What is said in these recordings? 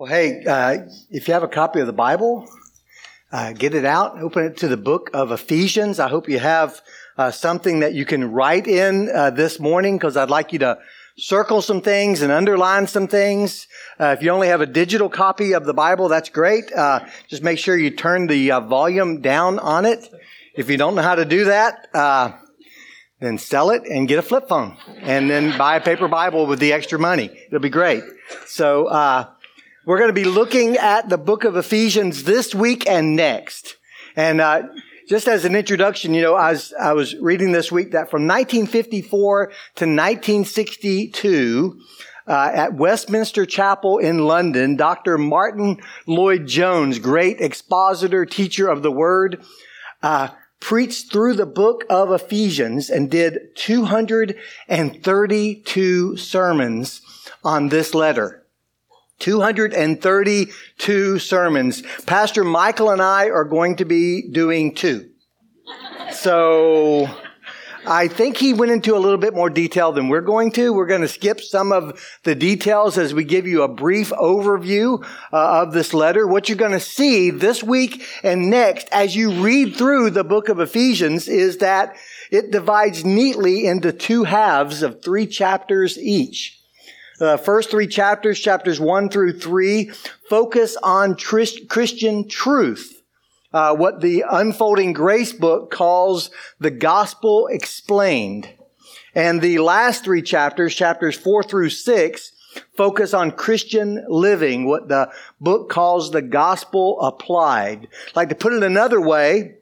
Well, hey, if you have a copy of the Bible, get it out, open it to the book of Ephesians. I hope you have something that you can write in this morning, because I'd like you to circle some things and underline some things. If you only have a digital copy of the Bible, that's great. Just make sure you turn the volume down on it. If you don't know how to do that, then sell it and get a flip phone, and then buy a paper Bible with the extra money. It'll be great. So, we're going to be looking at the book of Ephesians this week and next. And just as an introduction, you know, I was reading this week that from 1954 to 1962, at Westminster Chapel in London, Dr. Martin Lloyd-Jones, great expositor, teacher of the Word, preached through the book of Ephesians and did 232 sermons on this letter. 232 sermons. Pastor Michael and I are going to be doing two. So I think he went into a little bit more detail than we're going to. We're going to skip some of the details as we give you a brief overview of this letter. What you're going to see this week and next as you read through the book of Ephesians is that it divides neatly into two halves of three chapters each. The first three chapters, chapters 1 through 3, focus on Christian truth, what the Unfolding Grace book calls the Gospel Explained. And the last three chapters, chapters 4 through 6, focus on Christian living, what the book calls the Gospel Applied. I'd like to put it another way.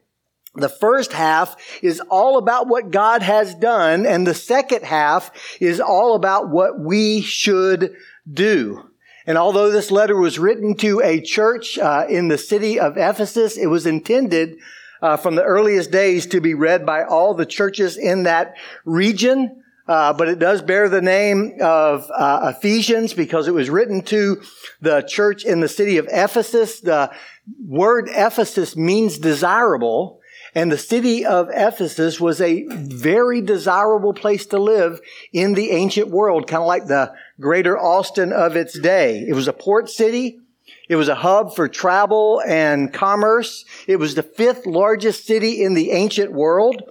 The first half is all about what God has done, and the second half is all about what we should do. And although this letter was written to a church in the city of Ephesus, it was intended from the earliest days to be read by all the churches in that region. But it does bear the name of Ephesians because it was written to the church in the city of Ephesus. The word Ephesus means desirable. And the city of Ephesus was a very desirable place to live in the ancient world, kind of like the greater Austin of its day. It was a port city. It was a hub for travel and commerce. It was the fifth largest city in the ancient world.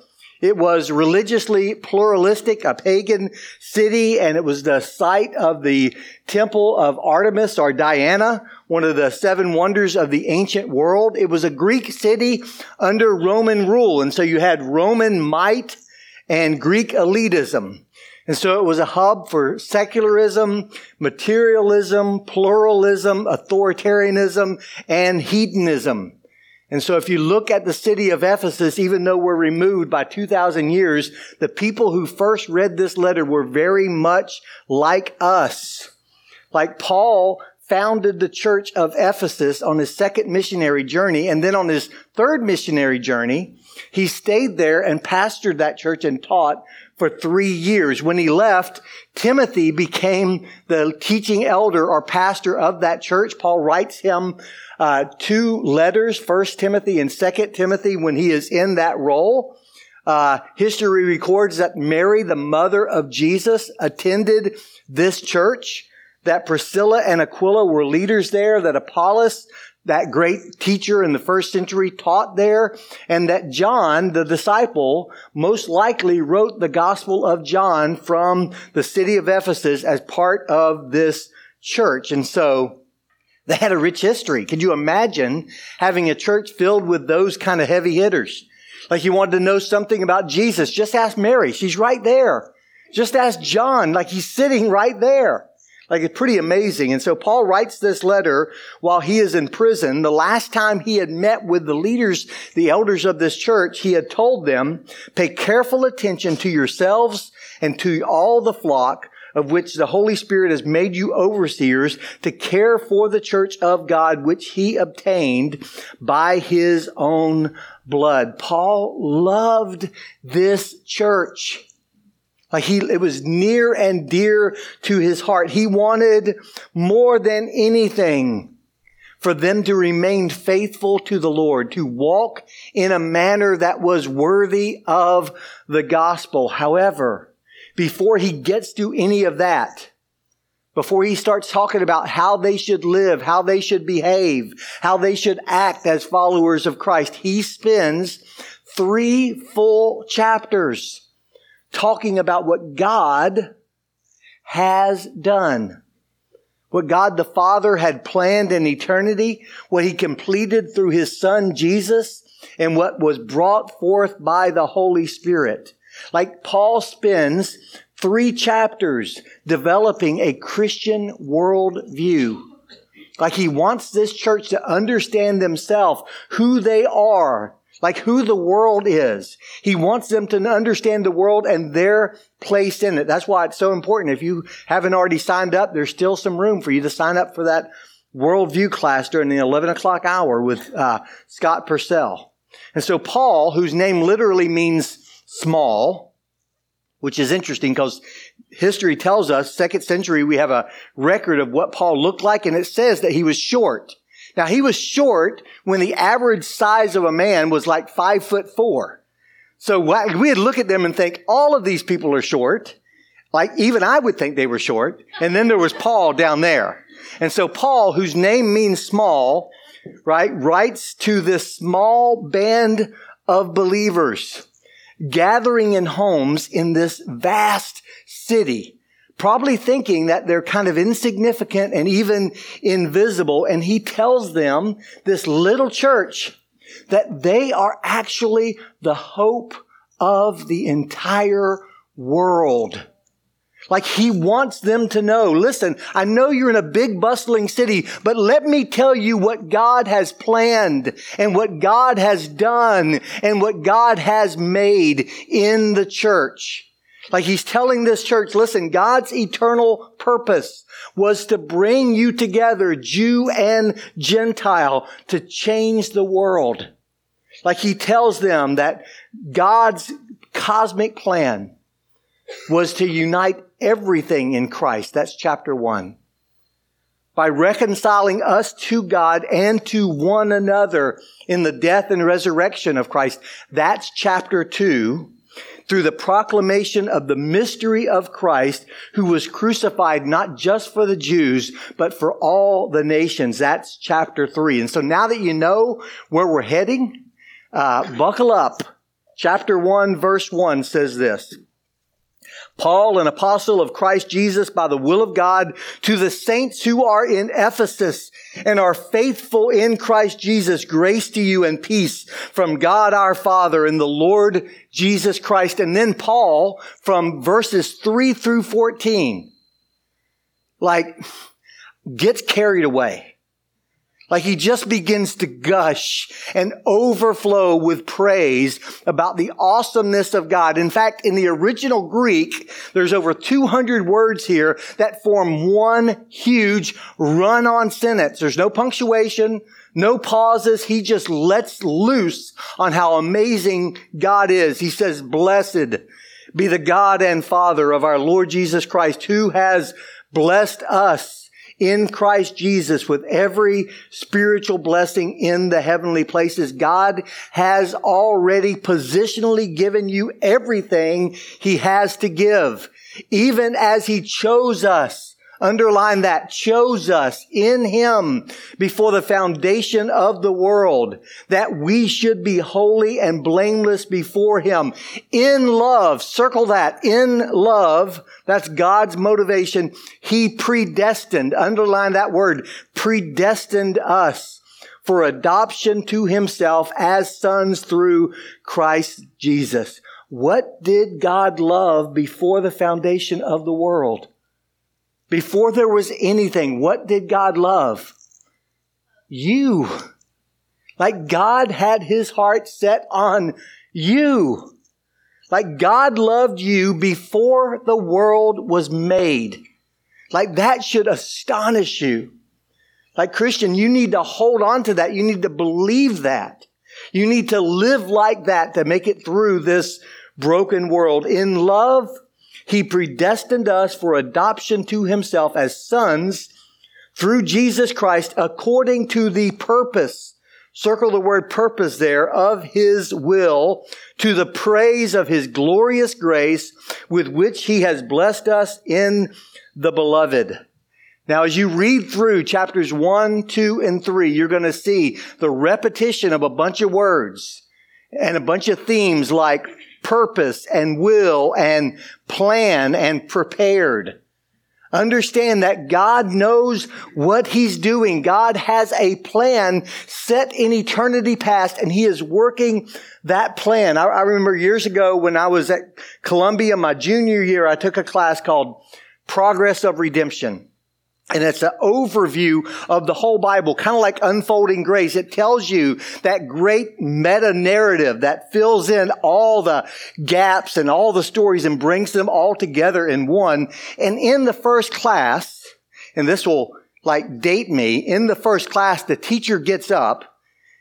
It was religiously pluralistic, a pagan city, and it was the site of the temple of Artemis or Diana, one of the seven wonders of the ancient world. It was a Greek city under Roman rule, and so you had Roman might and Greek elitism. And so it was a hub for secularism, materialism, pluralism, authoritarianism, and hedonism. And so if you look at the city of Ephesus, even though we're removed by 2,000 years, the people who first read this letter were very much like us. Like Paul founded the church of Ephesus on his second missionary journey, and then on his third missionary journey, he stayed there and pastored that church and taught for 3 years. When he left, Timothy became the teaching elder or pastor of that church. Paul writes him two letters, 1 Timothy and 2 Timothy, when he is in that role. History records that Mary, the mother of Jesus, attended this church, that Priscilla and Aquila were leaders there, that Apollos, that great teacher in the first century, taught there, and that John, the disciple, most likely wrote the Gospel of John from the city of Ephesus as part of this church. And so they had a rich history. Could you imagine having a church filled with those kind of heavy hitters? Like, you wanted to know something about Jesus, just ask Mary. She's right there. Just ask John. Like, he's sitting right there. Like, it's pretty amazing. And so Paul writes this letter while he is in prison. The last time he had met with the leaders, the elders of this church, he had told them, pay careful attention to yourselves and to all the flock of which the Holy Spirit has made you overseers to care for the church of God, which he obtained by his own blood. Paul loved this church. Like, it was near and dear to his heart. He wanted more than anything for them to remain faithful to the Lord, to walk in a manner that was worthy of the gospel. However, before he gets to any of that, before he starts talking about how they should live, how they should behave, how they should act as followers of Christ, he spends 3 full chapters talking about what God has done. What God the Father had planned in eternity, what he completed through his Son Jesus, and what was brought forth by the Holy Spirit. Like Paul spends 3 chapters developing a Christian worldview. Like he wants this church to understand themselves, who they are, like who the world is. He wants them to understand the world and their place in it. That's why it's so important. If you haven't already signed up, there's still some room for you to sign up for that worldview class during the 11 o'clock hour with Scott Purcell. And so Paul, whose name literally means small, which is interesting because history tells us, 2nd century, we have a record of what Paul looked like, and it says that he was short. Now, he was short when the average size of a man was like 5'4". So we'd look at them and think, all of these people are short. Like, even I would think they were short. And then there was Paul down there. And so Paul, whose name means small, right, writes to this small band of believers gathering in homes in this vast city, probably thinking that they're kind of insignificant and even invisible. And he tells them, this little church, that they are actually the hope of the entire world. Like he wants them to know, listen, I know you're in a big bustling city, but let me tell you what God has planned and what God has done and what God has made in the church. Like he's telling this church, listen, God's eternal purpose was to bring you together, Jew and Gentile, to change the world. Like he tells them that God's cosmic plan was to unite everything in Christ. That's chapter 1. By reconciling us to God and to one another in the death and resurrection of Christ. That's chapter 2. Through the proclamation of the mystery of Christ, who was crucified not just for the Jews, but for all the nations. That's chapter 3. And so now that you know where we're heading, buckle up. Chapter 1, verse 1 says this. Paul, an apostle of Christ Jesus by the will of God, to the saints who are in Ephesus and are faithful in Christ Jesus, grace to you and peace from God our Father and the Lord Jesus Christ. And then Paul, from verses 3 through 14, like, gets carried away. Like he just begins to gush and overflow with praise about the awesomeness of God. In fact, in the original Greek, there's over 200 words here that form one huge run-on sentence. There's no punctuation, no pauses. He just lets loose on how amazing God is. He says, "Blessed be the God and Father of our Lord Jesus Christ, who has blessed us in Christ Jesus with every spiritual blessing in the heavenly places." God has already positionally given you everything he has to give, even as he chose us. Underline that, chose us in him before the foundation of the world, that we should be holy and blameless before him. In love, circle that, in love, that's God's motivation. He predestined, underline that word, predestined us for adoption to himself as sons through Christ Jesus. What did God love before the foundation of the world? Before there was anything, what did God love? You. Like God had his heart set on you. Like God loved you before the world was made. Like that should astonish you. Like Christian, you need to hold on to that. You need to believe that. You need to live like that to make it through this broken world. In love, he predestined us for adoption to himself as sons through Jesus Christ, according to the purpose, circle the word purpose there, of his will, to the praise of his glorious grace with which he has blessed us in the beloved. Now, as you read through chapters 1, 2, and 3, you're going to see the repetition of a bunch of words and a bunch of themes like purpose and will and plan and prepared. Understand that God knows what He's doing. God has a plan set in eternity past, and He is working that plan. I remember years ago when I was at Columbia, my junior year, I took a class called Progress of Redemption. And it's an overview of the whole Bible, kind of like Unfolding Grace. It tells you that great meta-narrative that fills in all the gaps and all the stories and brings them all together in one. And in the first class, and this will like date me, in the first class, the teacher gets up.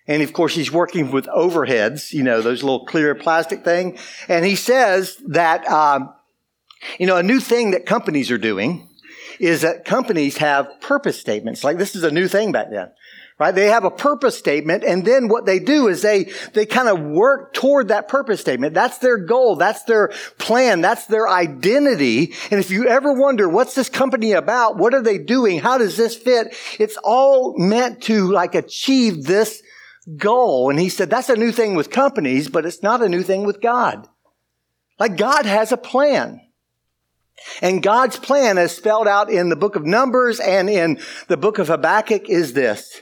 And of course, he's working with overheads, you know, those little clear plastic thing. And he says that, a new thing that companies are doing is that companies have purpose statements. Like, this is a new thing back then, right? They have a purpose statement, and then what they do is they kind of work toward that purpose statement. That's their goal. That's their plan. That's their identity. And if you ever wonder, what's this company about? What are they doing? How does this fit? It's all meant to, like, achieve this goal. And he said, that's a new thing with companies, but it's not a new thing with God. Like, God has a plan. And God's plan, as spelled out in the book of Numbers and in the book of Habakkuk, is this: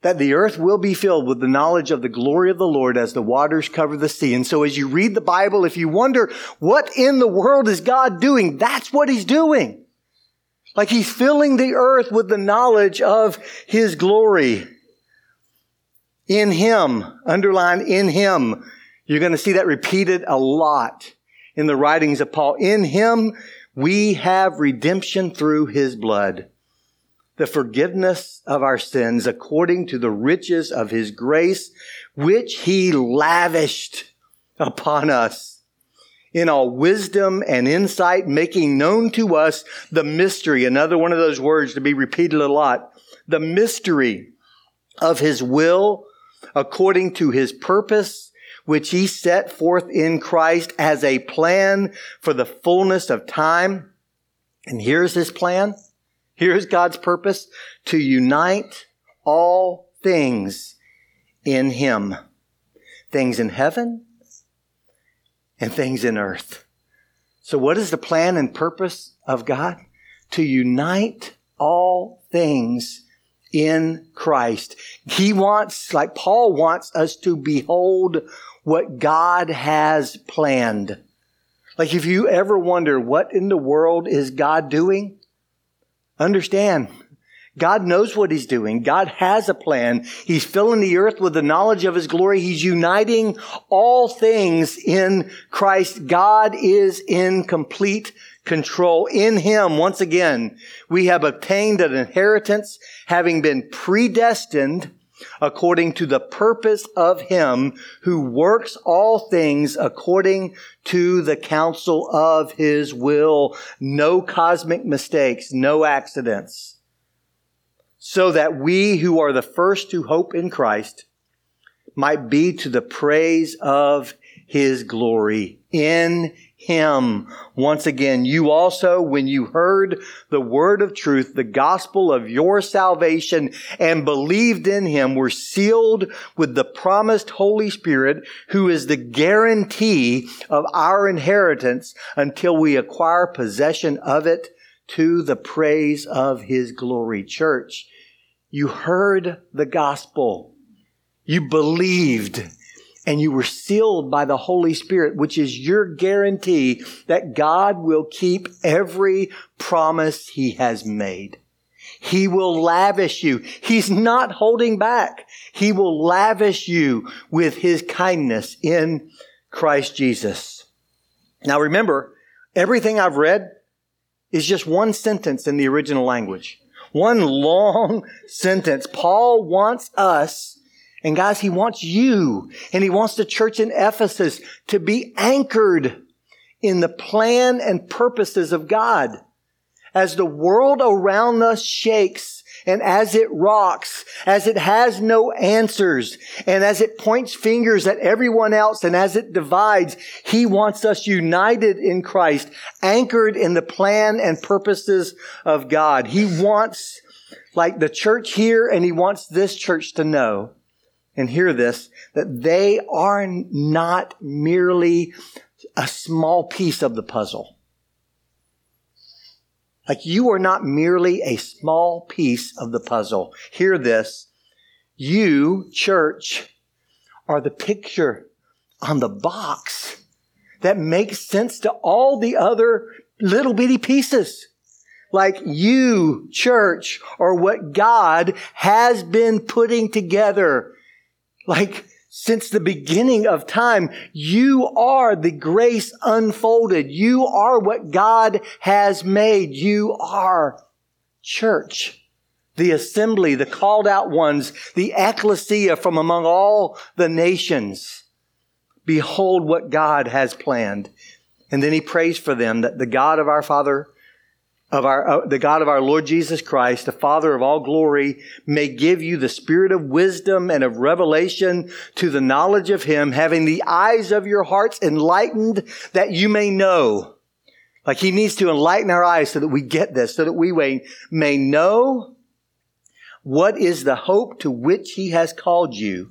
that the earth will be filled with the knowledge of the glory of the Lord as the waters cover the sea. And so as you read the Bible, if you wonder, what in the world is God doing? That's what He's doing. Like, He's filling the earth with the knowledge of His glory. In Him, underline in Him. You're going to see that repeated a lot in the writings of Paul. In Him, we have redemption through His blood, the forgiveness of our sins, according to the riches of His grace, which He lavished upon us in all wisdom and insight, making known to us the mystery. Another one of those words to be repeated a lot. The mystery of His will, according to His purpose, which He set forth in Christ as a plan for the fullness of time. And here's His plan. Here's God's purpose: to unite all things in Him. Things in heaven and things in earth. So what is the plan and purpose of God? To unite all things in Christ. He wants, like Paul wants us to behold what God has planned. Like, if you ever wonder, what in the world is God doing? Understand, God knows what He's doing. God has a plan. He's filling the earth with the knowledge of His glory. He's uniting all things in Christ. God is in complete control. In Him, once again, we have obtained an inheritance, having been predestined according to the purpose of Him who works all things according to the counsel of His will. No cosmic mistakes, no accidents. So that we who are the first to hope in Christ might be to the praise of His glory. In Him, once again, you also, when you heard the word of truth, the gospel of your salvation, and believed in Him, were sealed with the promised Holy Spirit, who is the guarantee of our inheritance until we acquire possession of it, to the praise of His glory. Church, you heard the gospel, you believed, and you were sealed by the Holy Spirit, which is your guarantee that God will keep every promise He has made. He will lavish you. He's not holding back. He will lavish you with His kindness in Christ Jesus. Now remember, everything I've read is just one sentence in the original language. One long sentence. Paul wants us, and guys, he wants you, and he wants the church in Ephesus to be anchored in the plan and purposes of God. As the world around us shakes and as it rocks, as it has no answers, and as it points fingers at everyone else, and as it divides, he wants us united in Christ, anchored in the plan and purposes of God. He wants, like the church here, and he wants this church to know and hear this, that they are not merely a small piece of the puzzle. Like, you are not merely a small piece of the puzzle. Hear this. You, church, are the picture on the box that makes sense to all the other little bitty pieces. Like, you, church, are what God has been putting together. Like, since the beginning of time, you are the grace unfolded. You are what God has made. You are church, the assembly, the called out ones, the ecclesia from among all the nations. Behold what God has planned. And then he prays for them that the God of our Father, the God of our Lord Jesus Christ, the Father of all glory, may give you the spirit of wisdom and of revelation to the knowledge of him, having the eyes of your hearts enlightened, that you may know. Like, he needs to enlighten our eyes so that we get this, so that we may know what is the hope to which he has called you.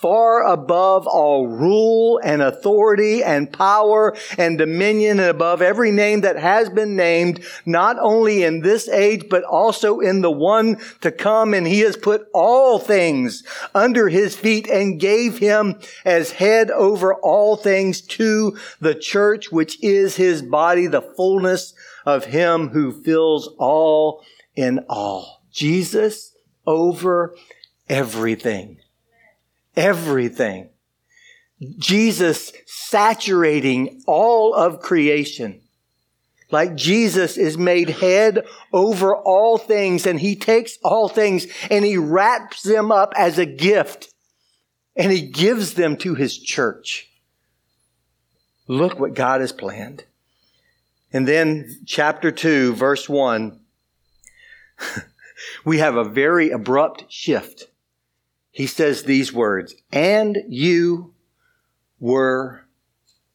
far above all rule and authority and power and dominion, and above every name that has been named, not only in this age, but also in the one to come. And he has put all things under his feet and gave him as head over all things to the church, which is his body, the fullness of him who fills all in all. Jesus over everything. Everything. Jesus saturating all of creation. Like, Jesus is made head over all things, and he takes all things and he wraps them up as a gift and he gives them to his church. Look what God has planned. And then chapter 2, verse 1, we have a very abrupt shift. He says these words, and you were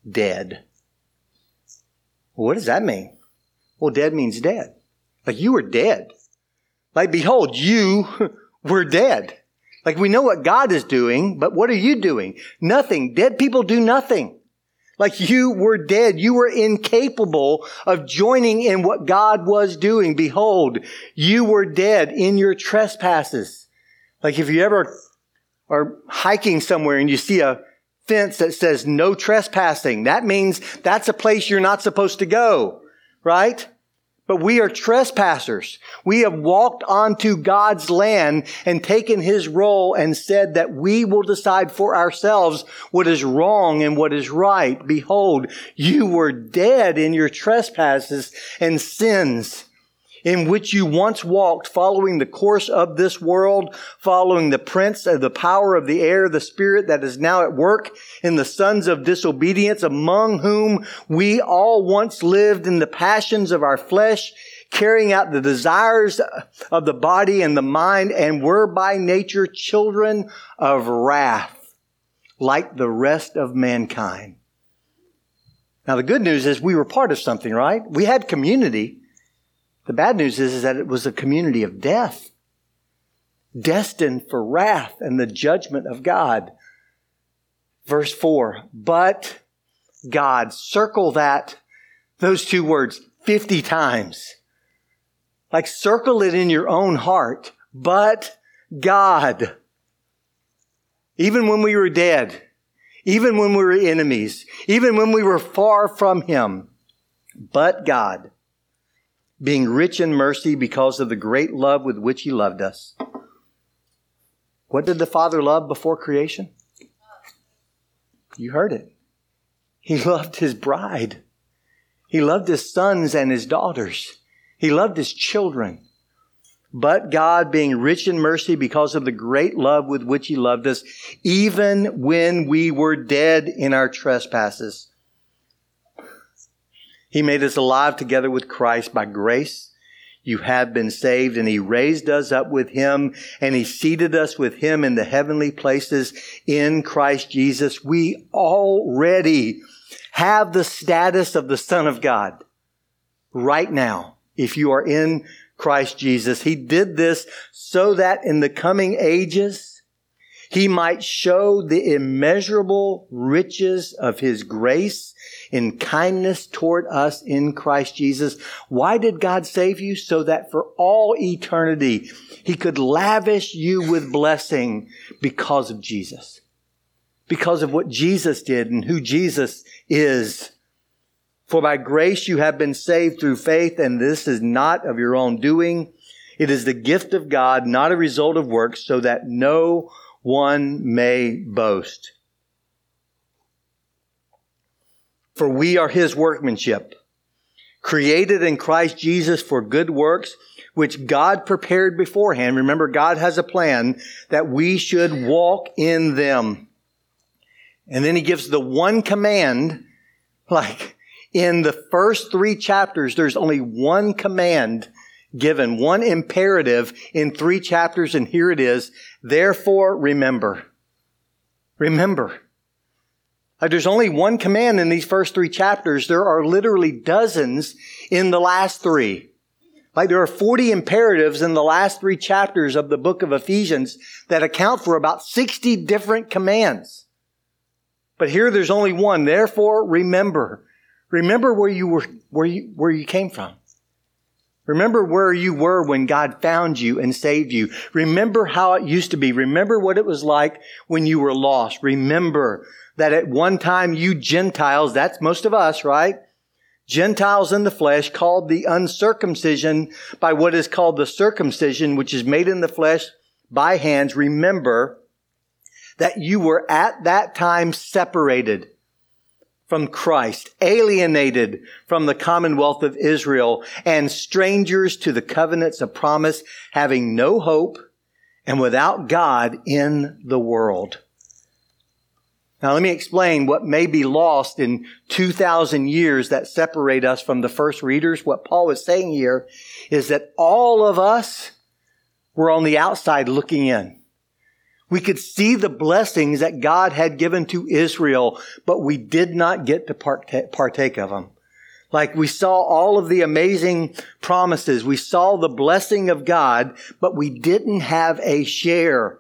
dead. What does that mean? Well, dead means dead. Like, you were dead. Like, behold, you were dead. Like, we know what God is doing, but what are you doing? Nothing. Dead people do nothing. Like, you were dead. You were incapable of joining in what God was doing. Behold, you were dead in your trespasses. Like, if you ever are hiking somewhere and you see a fence that says no trespassing, that means that's a place you're not supposed to go, right? But we are trespassers. We have walked onto God's land and taken his role and said that we will decide for ourselves what is wrong and what is right. Behold, you were dead in your trespasses and sins, in which you once walked, following the course of this world, following the prince of the power of the air, the spirit that is now at work in the sons of disobedience, among whom we all once lived in the passions of our flesh, carrying out the desires of the body and the mind, and were by nature children of wrath, like the rest of mankind. Now, the good news is we were part of something, right? We had community. The bad news is that it was a community of death, destined for wrath and the judgment of God. Verse 4, but God, circle that, those two words, 50 times. Like, circle it in your own heart, but God. Even when we were dead, even when we were enemies, even when we were far from him, but God, being rich in mercy because of the great love with which he loved us. What did the Father love before creation? You heard it. He loved his bride. He loved his sons and his daughters. He loved his children. But God, being rich in mercy because of the great love with which he loved us, even when we were dead in our trespasses, he made us alive together with Christ. By grace you have been saved. And he raised us up with him, and he seated us with him in the heavenly places in Christ Jesus. We already have the status of the Son of God right now. If you are in Christ Jesus, he did this so that in the coming ages, he might show the immeasurable riches of his grace in kindness toward us in Christ Jesus. Why did God save you? So that for all eternity, he could lavish you with blessing because of Jesus, because of what Jesus did and who Jesus is. For by grace you have been saved through faith, and this is not of your own doing. It is the gift of God, not a result of works, so that no one may boast. For we are his workmanship, created in Christ Jesus for good works, which God prepared beforehand. Remember, God has a plan that we should walk in them. And then he gives the one command, like in the first three chapters, there's only one command given, one imperative in three chapters, and here it is. Therefore, remember. Remember. There's only one command in these first three chapters. There are literally dozens in the last three. Like there are 40 imperatives in the last three chapters of the book of Ephesians that account for about 60 different commands. But here there's only one. Therefore, remember. Remember where you were, where you came from. Remember where you were when God found you and saved you. Remember how it used to be. Remember what it was like when you were lost. Remember that at one time you Gentiles, that's most of us, right? Gentiles in the flesh, called the uncircumcision by what is called the circumcision, which is made in the flesh by hands. Remember that you were at that time separated from Christ, alienated from the commonwealth of Israel, and strangers to the covenants of promise, having no hope and without God in the world. Now, let me explain what may be lost in 2,000 years that separate us from the first readers. What Paul is saying here is that all of us were on the outside looking in. We could see the blessings that God had given to Israel, but we did not get to partake of them. Like we saw all of the amazing promises. We saw the blessing of God, but we didn't have a share.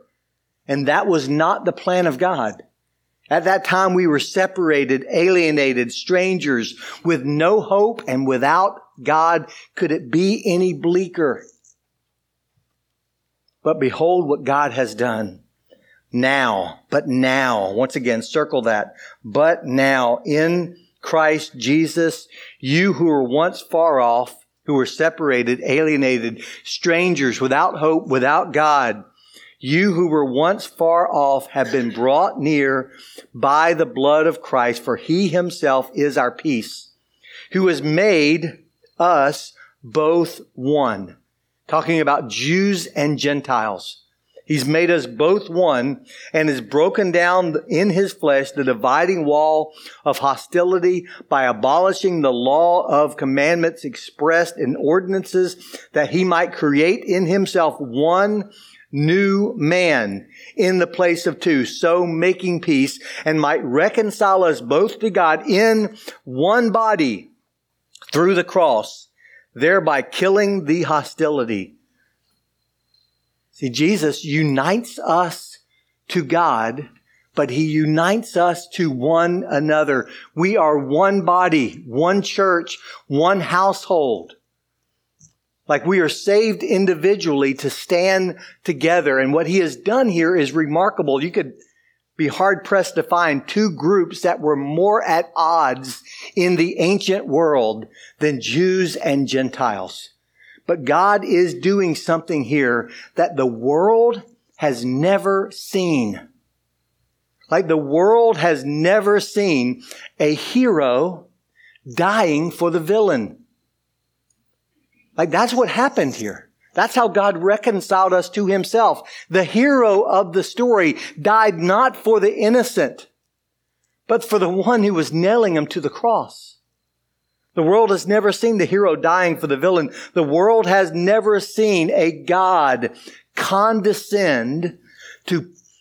And that was not the plan of God. At that time, we were separated, alienated, strangers with no hope and without God. Could it be any bleaker? But behold what God has done. Now, but now, once again, circle that. But now, in Christ Jesus, you who were once far off, who were separated, alienated, strangers, without hope, without God, you who were once far off have been brought near by the blood of Christ, for he himself is our peace, who has made us both one. Talking about Jews and Gentiles. He's made us both one and has broken down in his flesh the dividing wall of hostility by abolishing the law of commandments expressed in ordinances, that he might create in himself one new man in the place of two, so making peace, and might reconcile us both to God in one body through the cross, thereby killing the hostility. See, Jesus unites us to God, but he unites us to one another. We are one body, one church, one household. Like we are saved individually to stand together. And what he has done here is remarkable. You could be hard-pressed to find two groups that were more at odds in the ancient world than Jews and Gentiles. But God is doing something here that the world has never seen. like the world has never seen a hero dying for the villain. Like that's what happened here. That's how God reconciled us to himself. The hero of the story died not for the innocent, but for the one who was nailing him to the cross. The world has never seen the hero dying for the villain. The world has never seen a God condescend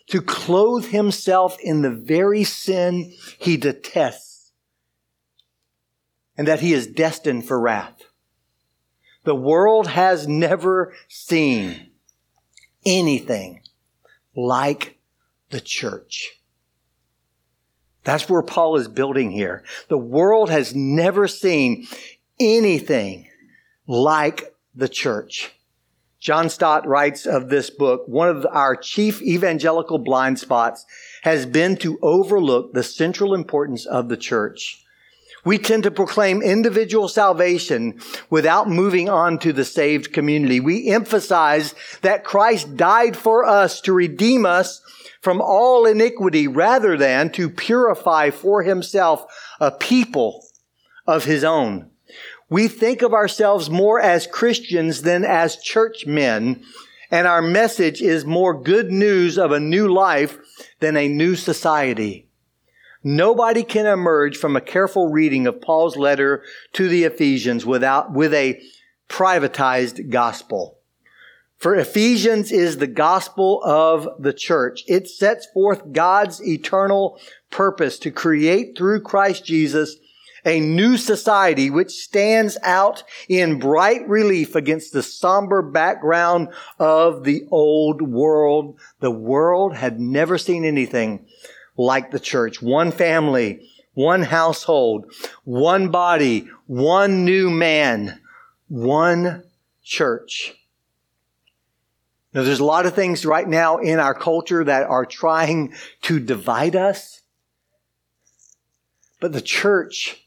to clothe himself in the very sin he detests and that he is destined for wrath. The world has never seen anything like the church. That's where Paul is building here. The world has never seen anything like the church. John Stott writes of this book, one of our chief evangelical blind spots has been to overlook the central importance of the church. We tend to proclaim individual salvation without moving on to the saved community. We emphasize that Christ died for us to redeem us from all iniquity rather than to purify for himself a people of his own. We think of ourselves more as Christians than as churchmen, and our message is more good news of a new life than a new society. Nobody can emerge from a careful reading of Paul's letter to the Ephesians with a privatized gospel. For Ephesians is the gospel of the church. It sets forth God's eternal purpose to create through Christ Jesus a new society which stands out in bright relief against the somber background of the old world. The world had never seen anything like the church. One family, one household, one body, one new man, one church. Now, there's a lot of things right now in our culture that are trying to divide us. But the church,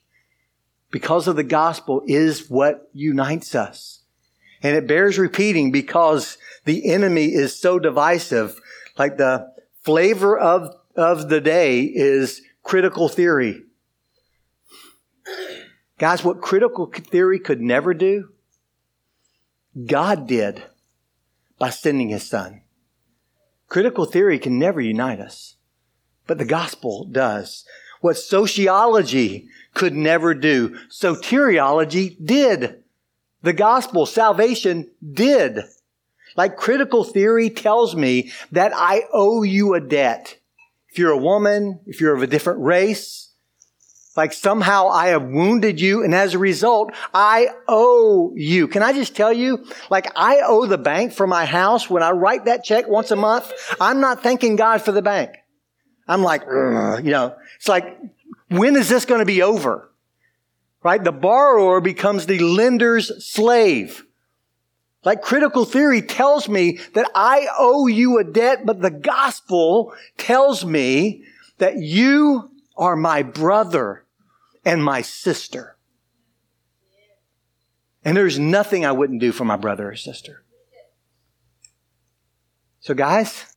because of the gospel, is what unites us. And it bears repeating because the enemy is so divisive. Like the flavor of the day is critical theory. Guys, what critical theory could never do, God did by sending his son. Critical theory can never unite us, but the gospel does. What sociology could never do, soteriology did. The gospel, salvation did. Like critical theory tells me that I owe you a debt. If you're a woman, if you're of a different race, like somehow I have wounded you and as a result, I owe you. Can I just tell you, like I owe the bank for my house. When I write that check once a month, I'm not thanking God for the bank. I'm like, it's like, when is this going to be over? Right? The borrower becomes the lender's slave. Like critical theory tells me that I owe you a debt, but the gospel tells me that you are my brother and my sister. And there's nothing I wouldn't do for my brother or sister. So guys,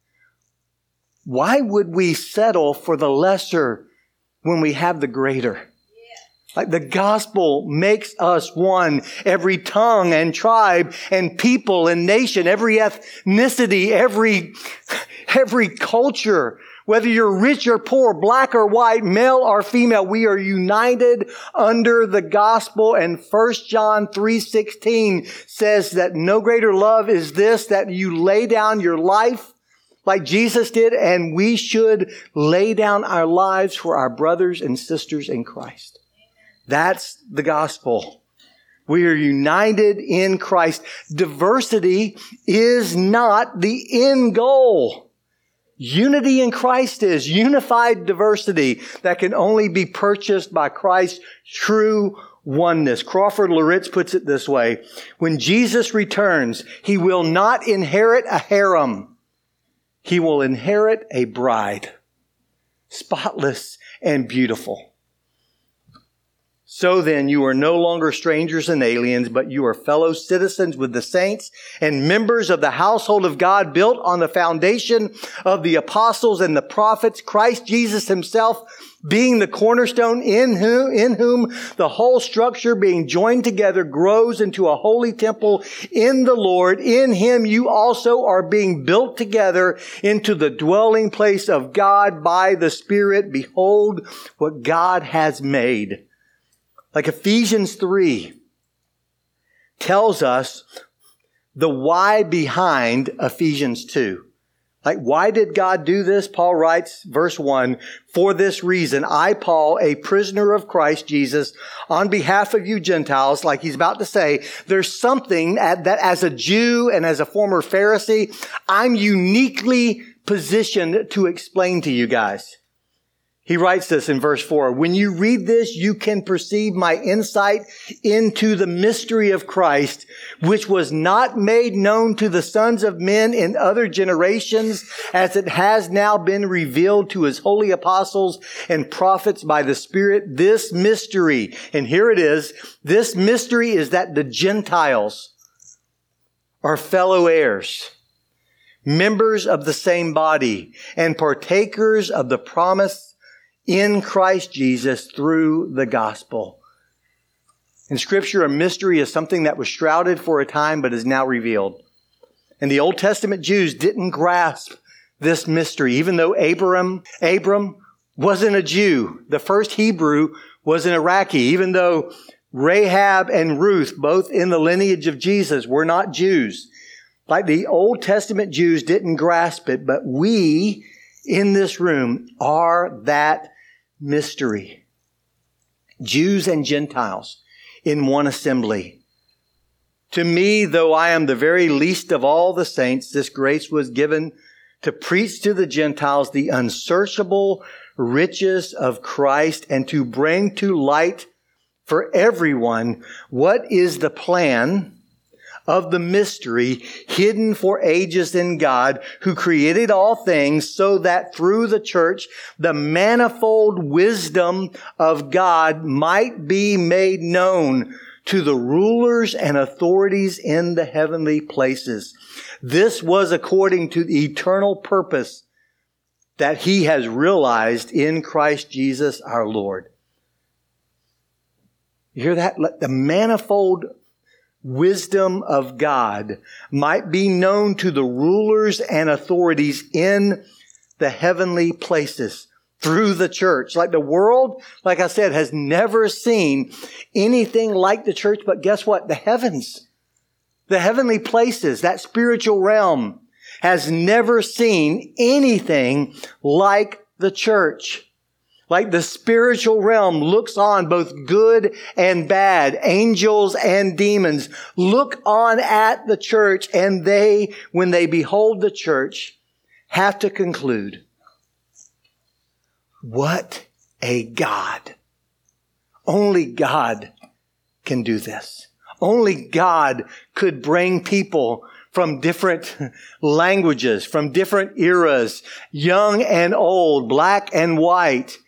why would we settle for the lesser when we have the greater? Like the gospel makes us one. Every tongue and tribe and people and nation, every ethnicity, every culture, whether you're rich or poor, black or white, male or female, we are united under the gospel. And 1 John 3:16 says that no greater love is this, that you lay down your life like Jesus did, and we should lay down our lives for our brothers and sisters in Christ. That's the gospel. We are united in Christ. Diversity is not the end goal. Unity in Christ is unified diversity that can only be purchased by Christ's true oneness. Crawford Loritz puts it this way. When Jesus returns, he will not inherit a harem. He will inherit a bride, spotless and beautiful. So then you are no longer strangers and aliens, but you are fellow citizens with the saints and members of the household of God, built on the foundation of the apostles and the prophets, Christ Jesus himself being the cornerstone, in whom the whole structure being joined together grows into a holy temple in the Lord. In him you also are being built together into the dwelling place of God by the Spirit. Behold what God has made. Like Ephesians 3 tells us the why behind Ephesians 2. Like, why did God do this? Paul writes, verse 1, "For this reason, I, Paul, a prisoner of Christ Jesus, on behalf of you Gentiles," like he's about to say, there's something that as a Jew and as a former Pharisee, I'm uniquely positioned to explain to you guys. He writes this in verse 4. "When you read this, you can perceive my insight into the mystery of Christ, which was not made known to the sons of men in other generations, as it has now been revealed to his holy apostles and prophets by the Spirit. This mystery," and here it is, "this mystery is that the Gentiles are fellow heirs, members of the same body, and partakers of the promise in Christ Jesus through the gospel." In Scripture, a mystery is something that was shrouded for a time but is now revealed. And the Old Testament Jews didn't grasp this mystery, even though Abram wasn't a Jew. The first Hebrew was an Iraqi, even though Rahab and Ruth, both in the lineage of Jesus, were not Jews. Like, the Old Testament Jews didn't grasp it, but we in this room are that mystery. Jews and Gentiles in one assembly. "To me, though I am the very least of all the saints, this grace was given to preach to the Gentiles the unsearchable riches of Christ, and to bring to light for everyone what is the plan of the mystery hidden for ages in God, who created all things, so that through the church the manifold wisdom of God might be made known to the rulers and authorities in the heavenly places. This was according to the eternal purpose that he has realized in Christ Jesus our Lord." You hear that? Let the manifold wisdom of God might be known to the rulers and authorities in the heavenly places through the church. Like, the world, like I said, has never seen anything like the church, but guess what? The heavens, the heavenly places, that spiritual realm has never seen anything like the church. Like, the spiritual realm looks on both good and bad, angels and demons, look on at the church, and they, when they behold the church, have to conclude, what a God. Only God can do this. Only God could bring people from different languages, from different eras, young and old, black and white,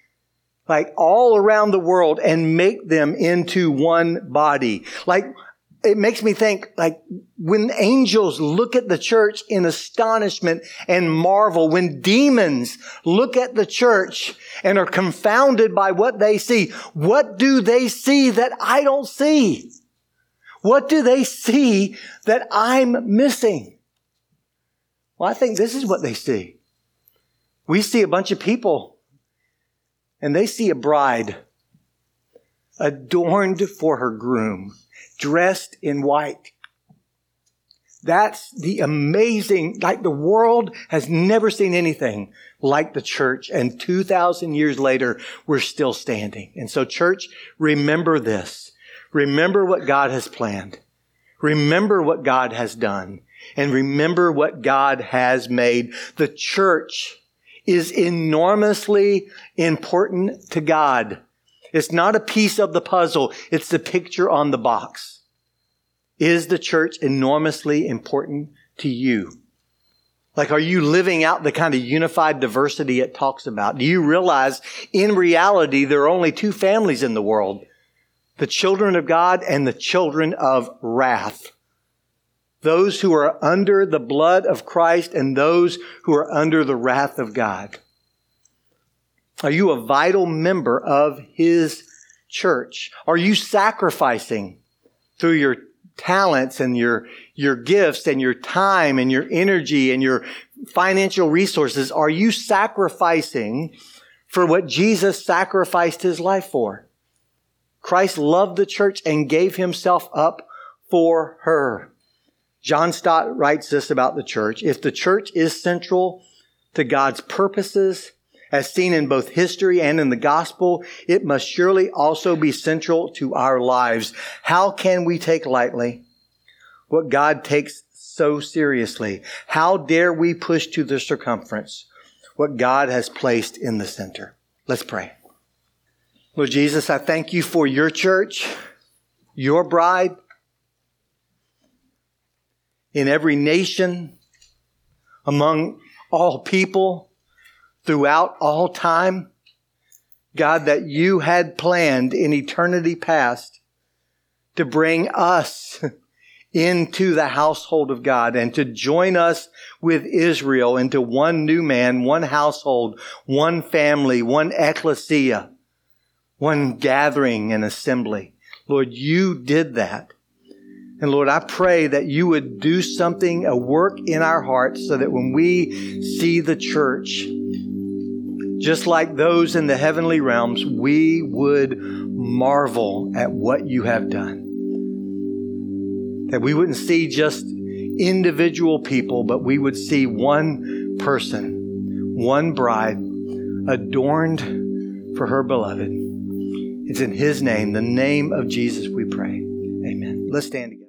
like all around the world, and make them into one body. Like, it makes me think, like, when angels look at the church in astonishment and marvel, when demons look at the church and are confounded by what they see, what do they see that I don't see? What do they see that I'm missing? Well, I think this is what they see. We see a bunch of people, and they see a bride adorned for her groom, dressed in white. That's the amazing, like, the world has never seen anything like the church. And 2,000 years later, we're still standing. And so, church, remember this. Remember what God has planned. Remember what God has done. And remember what God has made. The church is enormously important to God. It's not a piece of the puzzle. It's the picture on the box. Is the church enormously important to you? Like, are you living out the kind of unified diversity it talks about? Do you realize in reality there are only two families in the world? the children of God and the children of wrath. Those who are under the blood of Christ and those who are under the wrath of God. Are you a vital member of His church? Are you sacrificing through your talents and your gifts and your time and your energy and your financial resources? Are you sacrificing for what Jesus sacrificed His life for? Christ loved the church and gave Himself up for her. John Stott writes this about the church. If the church is central to God's purposes, as seen in both history and in the gospel, it must surely also be central to our lives. How can we take lightly what God takes so seriously? How dare we push to the circumference what God has placed in the center? Let's pray. Lord Jesus, I thank you for your church, your bride, in every nation, among all people, throughout all time. God, that you had planned in eternity past to bring us into the household of God and to join us with Israel into one new man, one household, one family, one ecclesia, one gathering and assembly. Lord, you did that. And Lord, I pray that you would do something, a work in our hearts, so that when we see the church, just like those in the heavenly realms, we would marvel at what you have done. That we wouldn't see just individual people, but we would see one person, one bride, adorned for her beloved. It's in His name, the name of Jesus, we pray. Amen. Let's stand together.